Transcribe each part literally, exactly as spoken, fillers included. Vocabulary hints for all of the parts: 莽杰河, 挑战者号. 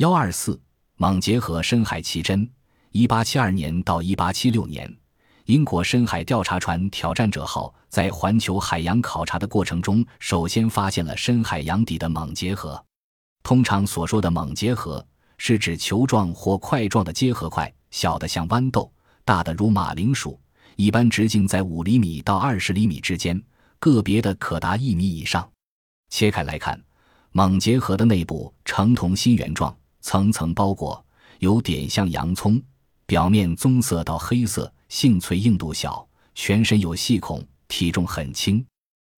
一百二十四，莽杰和深海奇珍。一八七二年到一八七六年，英国深海调查船挑战者号在环球海洋考察的过程中，首先发现了深海洋底的莽杰河。通常所说的莽杰河，是指球状或块状的结合块，小的像豌豆，大的如马铃薯，一般直径在五厘米到二十厘米之间，个别的可达一米以上。切开来看，莽杰河的内部呈同心圆状，层层包裹，有点像洋葱，表面棕色到黑色，性脆硬度小，全身有细孔，体重很轻。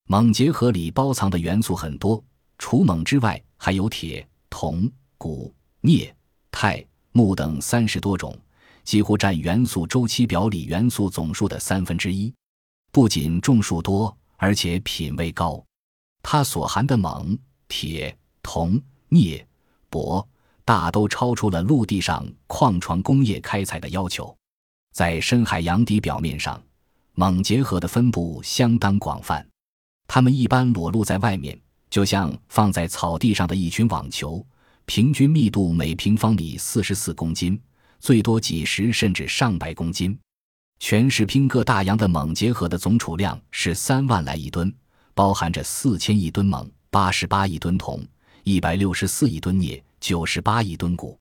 莽杰河里包藏的元素很多，除锰之外还有铁、铜、钴、镍、钛、钼等三十多种，几乎占元素周期表里元素总数的三分之一。不仅种数多，而且品位高。它所含的锰、铁、铜、镍、铂大都超出了陆地上矿床工业开采的要求。在深海洋底表面上，锰结合的分布相当广泛，它们一般裸露在外面，就像放在草地上的一群网球，平均密度每平方米四十四公斤，最多几十甚至上百公斤。全世拼各大洋的锰结合的总储量是三万来亿吨，包含着四千亿吨锰、八十八亿吨铜、一百六十四亿吨镍、九十八亿吨钴。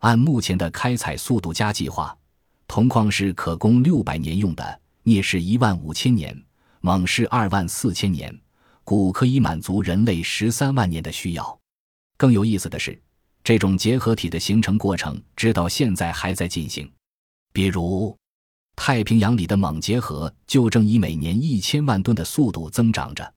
按目前的开采速度加计划，铜矿是可供六百年用的，镍是 一万五千 年，锰是 二万四千 年，钴可以满足人类十三万年的需要。更有意思的是，这种结合体的形成过程直到现在还在进行。比如太平洋里的锰结合就正以每年一千万吨的速度增长着。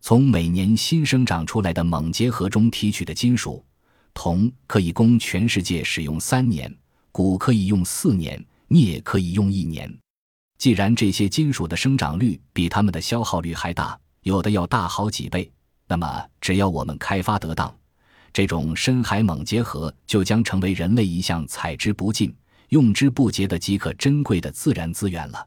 从每年新生长出来的锰结合中提取的金属，铜可以供全世界使用三年，钴可以用四年，镍可以用一年。既然这些金属的生长率比它们的消耗率还大，有的要大好几倍，那么只要我们开发得当，这种深海锰结合就将成为人类一项采之不尽、用之不竭的极可珍贵的自然资源了。